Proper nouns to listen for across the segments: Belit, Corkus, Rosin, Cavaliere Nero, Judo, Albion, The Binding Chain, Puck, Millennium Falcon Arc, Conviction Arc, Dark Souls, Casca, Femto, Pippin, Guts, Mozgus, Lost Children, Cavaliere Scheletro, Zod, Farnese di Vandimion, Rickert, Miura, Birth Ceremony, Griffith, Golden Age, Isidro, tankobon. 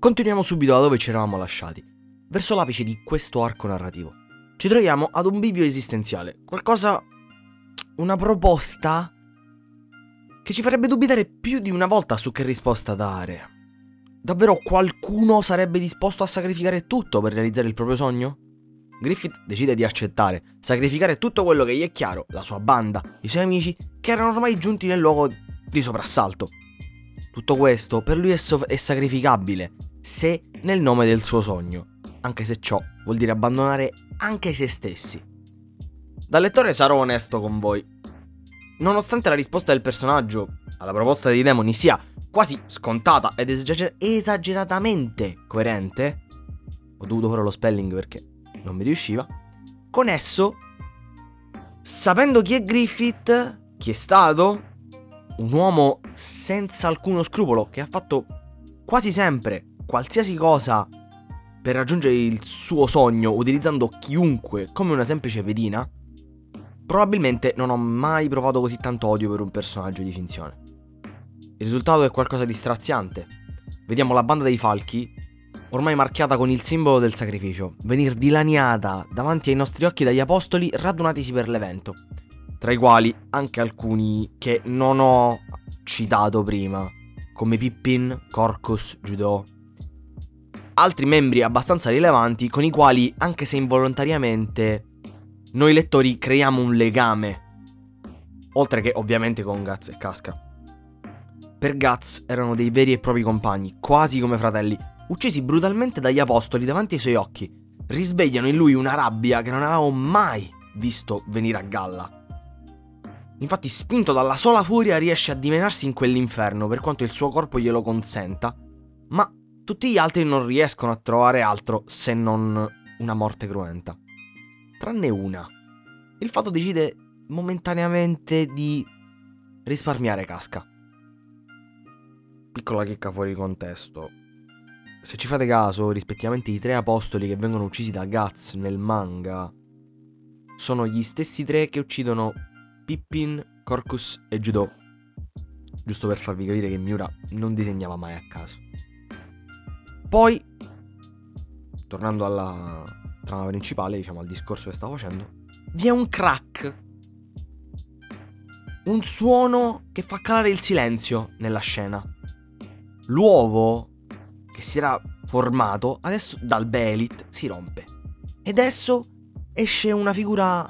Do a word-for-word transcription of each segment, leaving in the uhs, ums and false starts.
Continuiamo subito da dove ci eravamo lasciati, verso l'apice di questo arco narrativo. Ci troviamo ad un bivio esistenziale, qualcosa, una proposta che ci farebbe dubitare più di una volta su che risposta dare. Davvero qualcuno sarebbe disposto a sacrificare tutto per realizzare il proprio sogno? Griffith decide di accettare, sacrificare tutto quello che gli è chiaro, la sua banda, i suoi amici, che erano ormai giunti nel luogo di soprassalto. Tutto questo per lui è, è sacrificabile, se nel nome del suo sogno, anche se ciò vuol dire abbandonare anche se stessi. Da lettore sarò onesto con voi. Nonostante la risposta del personaggio alla proposta dei demoni sia quasi scontata ed esager esageratamente coerente, ho dovuto fare lo spelling perché non mi riusciva, con esso, sapendo chi è Griffith, chi è stato, un uomo senza alcuno scrupolo che ha fatto quasi sempre qualsiasi cosa per raggiungere il suo sogno utilizzando chiunque come una semplice pedina, probabilmente non ho mai provato così tanto odio per un personaggio di finzione. Il risultato è qualcosa di straziante. Vediamo la banda dei falchi, ormai marchiata con il simbolo del sacrificio, venir dilaniata davanti ai nostri occhi dagli apostoli radunatisi per l'evento, tra i quali anche alcuni che non ho citato prima, come Pippin, Corkus, Judo. Altri membri abbastanza rilevanti con i quali, anche se involontariamente, noi lettori creiamo un legame, oltre che ovviamente con Guts e Casca. Per Guts erano dei veri e propri compagni, quasi come fratelli, uccisi brutalmente dagli apostoli davanti ai suoi occhi, risvegliano in lui una rabbia che non avevo mai visto venire a galla. Infatti, spinto dalla sola furia, riesce a dimenarsi in quell'inferno, per quanto il suo corpo glielo consenta, ma tutti gli altri non riescono a trovare altro se non una morte cruenta. Tranne una. Il fato decide momentaneamente di risparmiare Casca. Piccola chicca fuori contesto. Se ci fate caso, rispettivamente i tre apostoli che vengono uccisi da Guts nel manga sono gli stessi tre che uccidono Pippin, Corkus e Judo. Giusto per farvi capire che Miura non disegnava mai a caso. Poi, tornando alla trama principale, diciamo al discorso che stavo facendo, vi è un crack, un suono che fa calare il silenzio nella scena. L'uovo che si era formato adesso dal Belit si rompe ed adesso esce una figura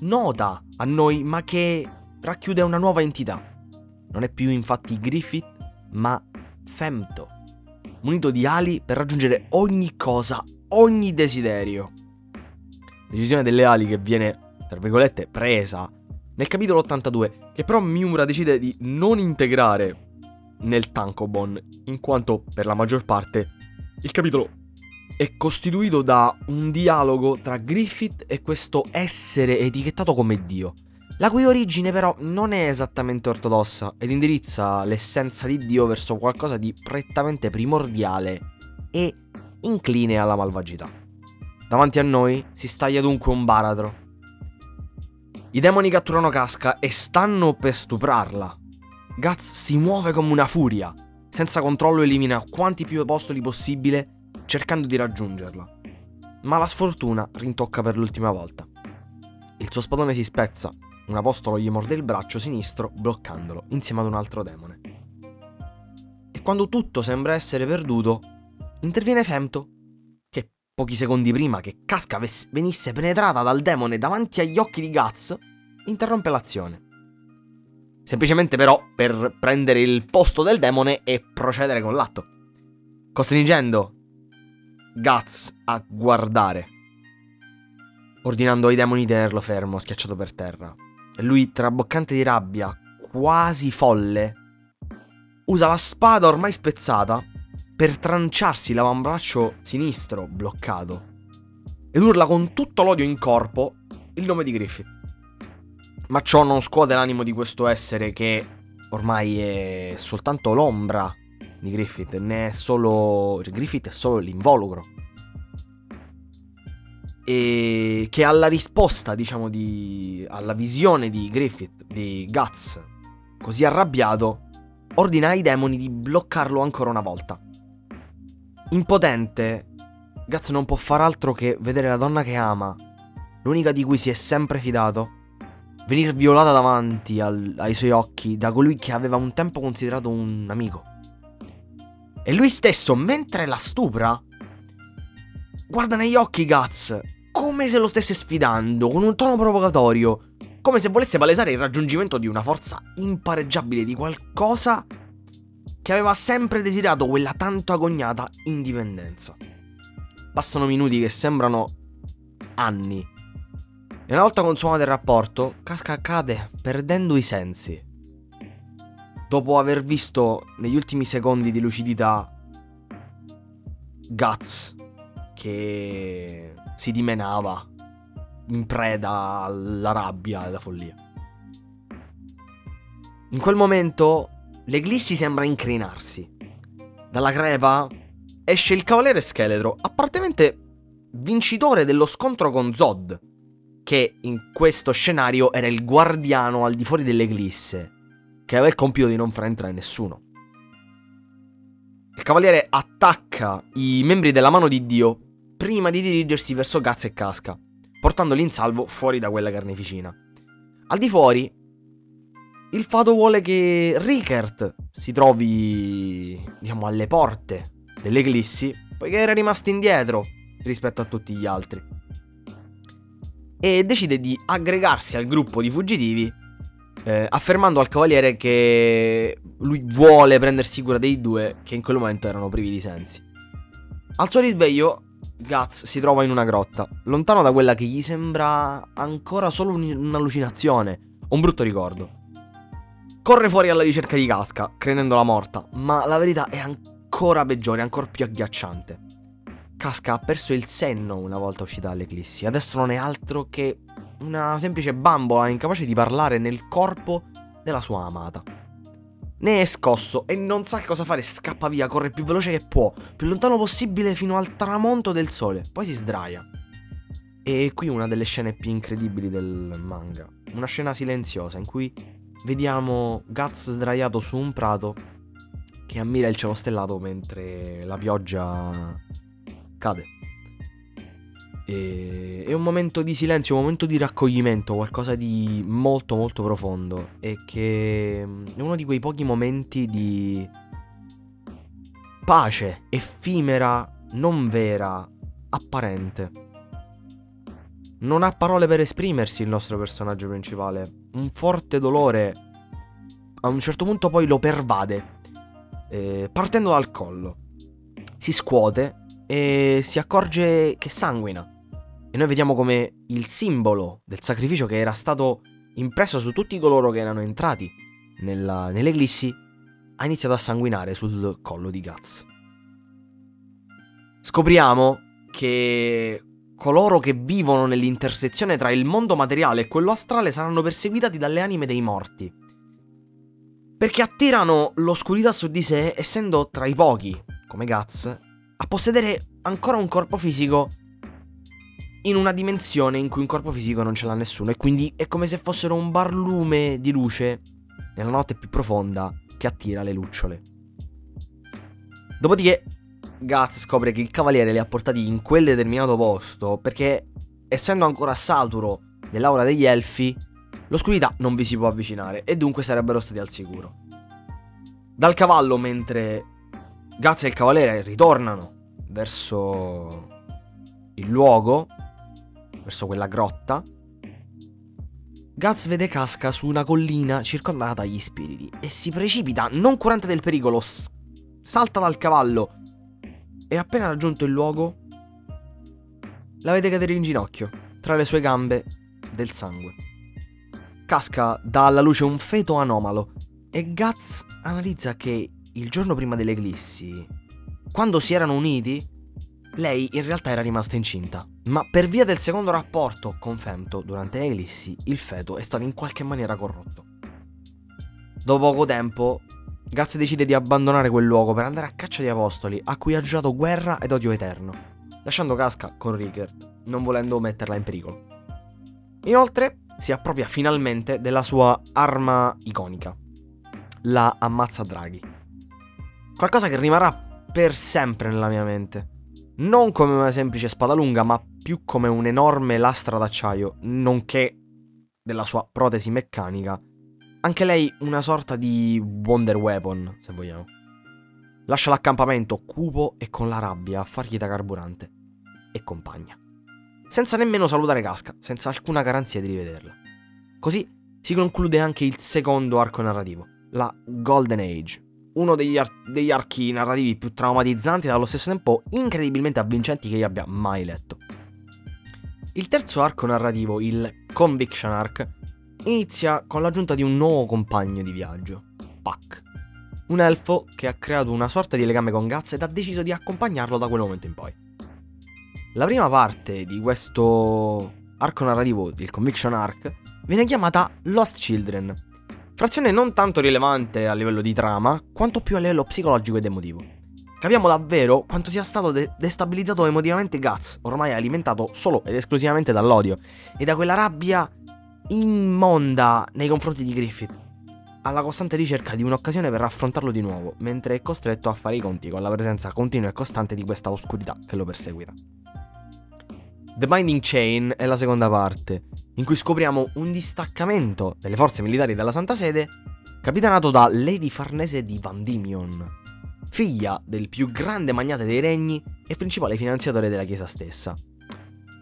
nota a noi, ma che racchiude una nuova entità. Non è più infatti Griffith, ma Femto, munito di ali per raggiungere ogni cosa, ogni desiderio. Decisione delle ali che viene, tra virgolette, presa nel capitolo ottantadue, che però Miura decide di non integrare nel tankobon, in quanto per la maggior parte il capitolo è costituito da un dialogo tra Griffith e questo essere etichettato come Dio, la cui origine però non è esattamente ortodossa ed indirizza l'essenza di Dio verso qualcosa di prettamente primordiale e incline alla malvagità. Davanti a noi si staglia dunque un baratro. I demoni catturano Casca e stanno per stuprarla. Guts si muove come una furia, senza controllo elimina quanti più apostoli possibile cercando di raggiungerla, ma la sfortuna rintocca per l'ultima volta. Il suo spadone si spezza, un apostolo gli morde il braccio sinistro bloccandolo insieme ad un altro demone. E quando tutto sembra essere perduto, interviene Femto, che pochi secondi prima che Casca venisse penetrata dal demone davanti agli occhi di Guts, interrompe l'azione. Semplicemente però per prendere il posto del demone e procedere con l'atto, costringendo Guts a guardare, ordinando ai demoni di tenerlo fermo, schiacciato per terra. E lui, traboccante di rabbia, quasi folle, usa la spada ormai spezzata per tranciarsi l'avambraccio sinistro bloccato ed urla con tutto l'odio in corpo il nome di Griffith. Ma ciò non scuote l'animo di questo essere che ormai è soltanto l'ombra di Griffith, ne è solo cioè, Griffith è solo l'involucro, e che alla risposta, diciamo, di alla visione di Griffith, di Guts così arrabbiato, ordina ai demoni di bloccarlo ancora una volta, Impotente, Guts non può far altro che vedere la donna che ama, l'unica di cui si è sempre fidato, venir violata davanti al, ai suoi occhi da colui che aveva un tempo considerato un amico. E lui stesso, mentre la stupra, guarda negli occhi Guts, come se lo stesse sfidando, con un tono provocatorio, come se volesse palesare il raggiungimento di una forza impareggiabile, di qualcosa che aveva sempre desiderato quella tanto agognata indipendenza. Passano minuti che sembrano anni. E una volta consumato il rapporto, Casca cade perdendo i sensi. Dopo aver visto negli ultimi secondi di lucidità Guts che si dimenava in preda alla rabbia e alla follia. In quel momento l'eglissi sembra incrinarsi. Dalla crepa esce il Cavaliere Scheletro, apparentemente vincitore dello scontro con Zod, che in questo scenario era il guardiano al di fuori delle glisse, che aveva il compito di non far entrare nessuno. Il cavaliere attacca i membri della mano di Dio prima di dirigersi verso Guts e Casca, portandoli in salvo fuori da quella carneficina. Al di fuori, il fato vuole che Rickert si trovi, diciamo, alle porte delle glissi, poiché era rimasto indietro rispetto a tutti gli altri, e decide di aggregarsi al gruppo di fuggitivi, eh, affermando al cavaliere che lui vuole prendersi cura dei due che in quel momento erano privi di sensi. Al suo risveglio, Guts si trova in una grotta, lontano da quella che gli sembra ancora solo un'allucinazione, un brutto ricordo. Corre fuori alla ricerca di Casca, credendola morta, ma la verità è ancora peggiore, ancora più agghiacciante. Casca ha perso il senno una volta uscita dall'eclissi, adesso non è altro che una semplice bambola incapace di parlare nel corpo della sua amata. Ne è scosso e non sa che cosa fare, scappa via, corre più veloce che può, più lontano possibile fino al tramonto del sole, poi si sdraia. E qui una delle scene più incredibili del manga, una scena silenziosa in cui vediamo Guts sdraiato su un prato che ammira il cielo stellato mentre la pioggia cade. E... è un momento di silenzio, un momento di raccoglimento, qualcosa di molto molto profondo, e che è uno di quei pochi momenti di pace effimera, non vera, apparente. Non ha parole per esprimersi il nostro personaggio principale. Un forte dolore a un certo punto poi lo pervade, eh, partendo dal collo. Si scuote e si accorge che sanguina, e noi vediamo come il simbolo del sacrificio che era stato impresso su tutti coloro che erano entrati nella, nelle glissi ha iniziato a sanguinare sul collo di Guts. Scopriamo che coloro che vivono nell'intersezione tra il mondo materiale e quello astrale saranno perseguitati dalle anime dei morti, perché attirano l'oscurità su di sé, essendo tra i pochi, come Guts, a possedere ancora un corpo fisico in una dimensione in cui un corpo fisico non ce l'ha nessuno, e quindi è come se fossero un barlume di luce nella notte più profonda che attira le lucciole. Dopodiché Guts scopre che il cavaliere li ha portati in quel determinato posto perché, essendo ancora saturo dell'aura degli elfi, l'oscurità non vi si può avvicinare e dunque sarebbero stati al sicuro. Dal cavallo, mentre Guts e il cavaliere ritornano verso il luogo, verso quella grotta, Guts vede Casca su una collina circondata dagli spiriti e si precipita, non curante del pericolo, salta dal cavallo e appena raggiunto il luogo la vede cadere in ginocchio, tra le sue gambe del sangue. Casca dà alla luce un feto anomalo e Guts analizza che il giorno prima delle glissi, quando si erano uniti, lei in realtà era rimasta incinta, ma per via del secondo rapporto con Femto durante le glissi, il feto è stato in qualche maniera corrotto. Dopo poco tempo, Guts decide di abbandonare quel luogo per andare a caccia di apostoli a cui ha giurato guerra ed odio eterno, lasciando Casca con Rickert, non volendo metterla in pericolo. Inoltre, si appropria finalmente della sua arma iconica, la ammazza draghi. Qualcosa che rimarrà per sempre nella mia mente. Non come una semplice spada lunga, ma più come un'enorme lastra d'acciaio, nonché della sua protesi meccanica. Anche lei una sorta di Wonder Weapon, se vogliamo. Lascia l'accampamento cupo e con la rabbia a fargli da carburante e compagna. Senza nemmeno salutare Casca, senza alcuna garanzia di rivederla. Così si conclude anche il secondo arco narrativo, la Golden Age. Uno degli, ar degli archi narrativi più traumatizzanti e allo stesso tempo incredibilmente avvincenti che io abbia mai letto. Il terzo arco narrativo, il Conviction Arc, inizia con l'aggiunta di un nuovo compagno di viaggio, Puck. Un elfo che ha creato una sorta di legame con Guts ed ha deciso di accompagnarlo da quel momento in poi. La prima parte di questo arco narrativo, il Conviction Arc, viene chiamata Lost Children. Frazione non tanto rilevante a livello di trama, quanto più a livello psicologico ed emotivo. Capiamo davvero quanto sia stato de destabilizzato emotivamente Guts, ormai alimentato solo ed esclusivamente dall'odio e da quella rabbia immonda nei confronti di Griffith, alla costante ricerca di un'occasione per affrontarlo di nuovo, mentre è costretto a fare i conti con la presenza continua e costante di questa oscurità che lo perseguita. The Binding Chain è la seconda parte, in cui scopriamo un distaccamento delle forze militari della Santa Sede, capitanato da Lady Farnese di Vandimion, figlia del più grande magnate dei regni e principale finanziatore della chiesa stessa.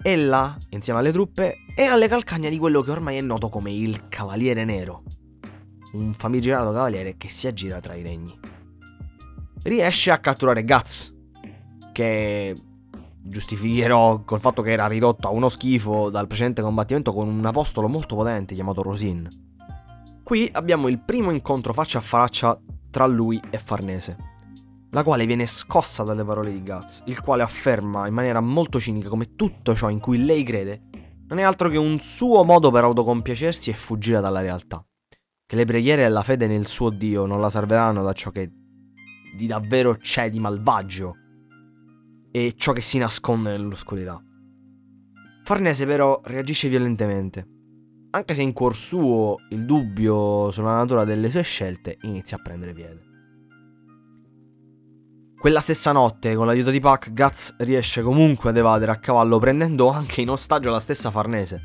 Ella, insieme alle truppe, è alle calcagna di quello che ormai è noto come il Cavaliere Nero, un famigerato cavaliere che si aggira tra i regni. Riesce a catturare Guts, che giustificherò col fatto che era ridotto a uno schifo dal precedente combattimento con un apostolo molto potente chiamato Rosin. Qui abbiamo il primo incontro faccia a faccia tra lui e Farnese, la quale viene scossa dalle parole di Guts, il quale afferma in maniera molto cinica come tutto ciò in cui lei crede non è altro che un suo modo per autocompiacersi e fuggire dalla realtà, che le preghiere e la fede nel suo Dio non la salveranno da ciò che di davvero c'è di malvagio e ciò che si nasconde nell'oscurità. Farnese però reagisce violentemente, anche se in cuor suo il dubbio sulla natura delle sue scelte inizia a prendere piede. Quella stessa notte, con l'aiuto di Puck, Guts riesce comunque ad evadere a cavallo, prendendo anche in ostaggio la stessa Farnese.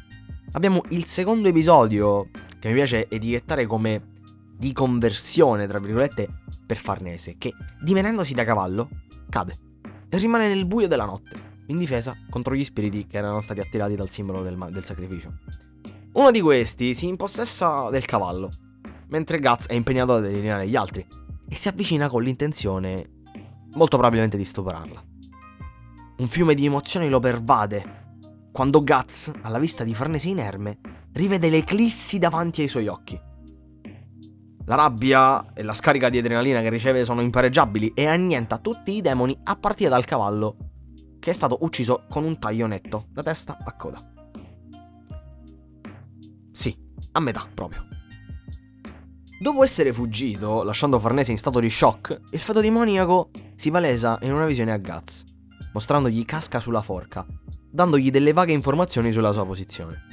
Abbiamo il secondo episodio, che mi piace etichettare come di conversione, tra virgolette, per Farnese, che, dimenandosi da cavallo, cade e rimane nel buio della notte, in difesa contro gli spiriti che erano stati attirati dal simbolo del, del sacrificio. Uno di questi si impossessa del cavallo, mentre Guts è impegnato a delineare gli altri, e si avvicina con l'intenzione, molto probabilmente, di stuprarla. Un fiume di emozioni lo pervade, quando Guts, alla vista di Farnese inerme, rivede l'eclissi davanti ai suoi occhi. La rabbia e la scarica di adrenalina che riceve sono impareggiabili e annienta tutti i demoni a partire dal cavallo, che è stato ucciso con un taglio netto, da testa a coda. Sì, a metà proprio. Dopo essere fuggito, lasciando Farnese in stato di shock, il feto demoniaco si palesa in una visione a Guts, mostrandogli Casca sulla forca, dandogli delle vaghe informazioni sulla sua posizione.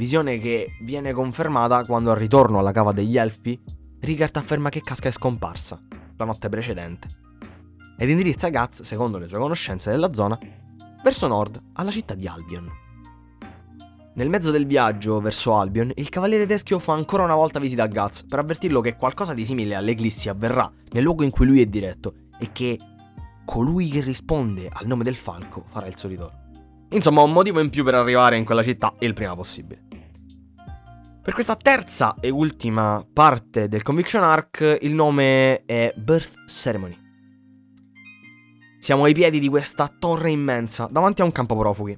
Visione che viene confermata quando al ritorno alla cava degli elfi, Rickert afferma che Casca è scomparsa la notte precedente ed indirizza Guts, secondo le sue conoscenze della zona, verso nord alla città di Albion. Nel mezzo del viaggio verso Albion, il cavaliere teschio fa ancora una volta visita a Guts per avvertirlo che qualcosa di simile all'eclissi avverrà nel luogo in cui lui è diretto e che colui che risponde al nome del falco farà il suo ritorno. Insomma, un motivo in più per arrivare in quella città il prima possibile. Per questa terza e ultima parte del Conviction Arc il nome è Birth Ceremony. Siamo ai piedi di questa torre immensa, davanti a un campo profughi.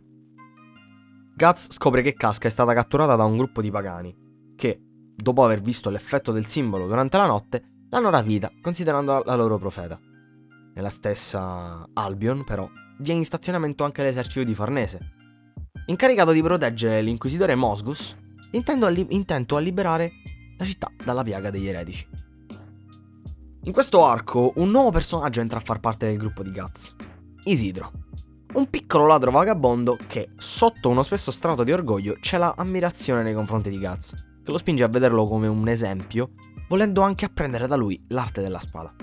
Guts scopre che Casca è stata catturata da un gruppo di pagani, che, dopo aver visto l'effetto del simbolo durante la notte, l'hanno rapita, considerandola la loro profeta. Nella stessa Albion, però, vi è in stazionamento anche l'esercito di Farnese, incaricato di proteggere l'inquisitore Mozgus, intento a, li intento a liberare la città dalla piaga degli eretici. In questo arco un nuovo personaggio entra a far parte del gruppo di Guts, Isidro, un piccolo ladro vagabondo che, sotto uno spesso strato di orgoglio, cela ammirazione nei confronti di Guts, che lo spinge a vederlo come un esempio, volendo anche apprendere da lui l'arte della spada.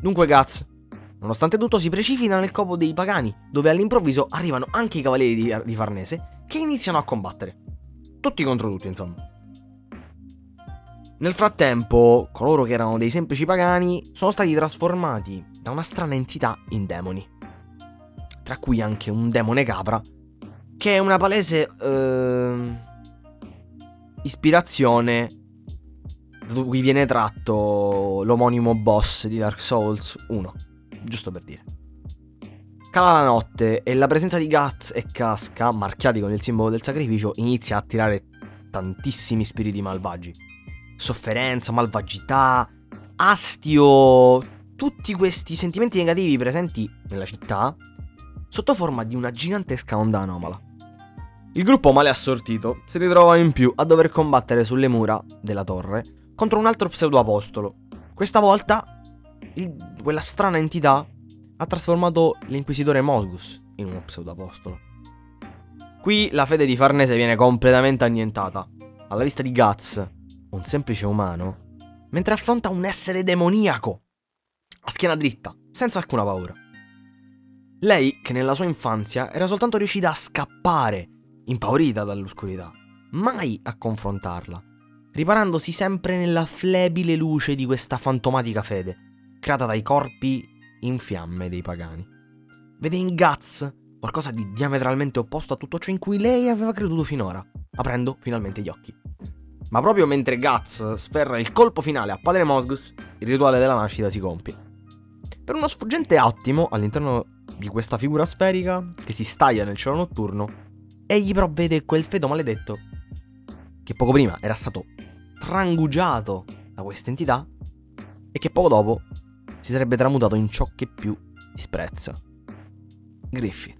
Dunque Guts, Nonostante tutto si precipitano nel covo dei pagani, dove all'improvviso arrivano anche i cavalieri di, di Farnese, che iniziano a combattere. Tutti contro tutti, insomma. Nel frattempo, coloro che erano dei semplici pagani sono stati trasformati da una strana entità in demoni. Tra cui anche un demone capra, che è una palese eh, ispirazione da cui viene tratto l'omonimo boss di Dark Souls uno, giusto per dire. Cala la notte e la presenza di Guts e Casca, marchiati con il simbolo del sacrificio, inizia a attirare tantissimi spiriti malvagi. Sofferenza, malvagità, astio, tutti questi sentimenti negativi presenti nella città sotto forma di una gigantesca onda anomala. Il gruppo male assortito si ritrova in più a dover combattere sulle mura della torre contro un altro pseudoapostolo. Questa volta il, quella strana entità ha trasformato l'inquisitore Mozgus in uno pseudoapostolo. Qui la fede di Farnese viene completamente annientata alla vista di Guts, un semplice umano, mentre affronta un essere demoniaco a schiena dritta, senza alcuna paura. Lei, che nella sua infanzia era soltanto riuscita a scappare, impaurita dall'oscurità, mai a confrontarla, riparandosi sempre nella flebile luce di questa fantomatica fede, creata dai corpi in fiamme dei pagani. Vede in Guts qualcosa di diametralmente opposto a tutto ciò in cui lei aveva creduto finora, aprendo finalmente gli occhi. Ma proprio mentre Guts sferra il colpo finale a padre Mozgus, il rituale della nascita si compie. Per uno sfuggente attimo, all'interno di questa figura sferica che si staglia nel cielo notturno, egli però vede quel feto maledetto che poco prima era stato trangugiato da questa entità e che poco dopo si sarebbe tramutato in ciò che più disprezza: Griffith,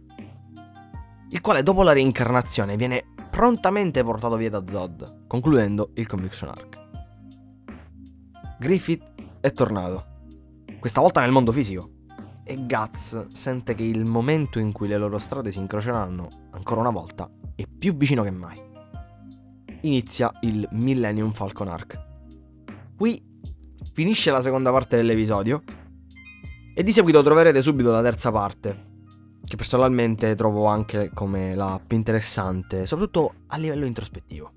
il quale dopo la reincarnazione viene prontamente portato via da Zod, concludendo il Conviction Arc. Griffith è tornato, questa volta nel mondo fisico, e Guts sente che il momento in cui le loro strade si incroceranno ancora una volta è più vicino che mai. Inizia il Millennium Falcon Arc. Qui finisce la seconda parte dell'episodio e di seguito troverete subito la terza parte, che personalmente trovo anche come la più interessante, soprattutto a livello introspettivo.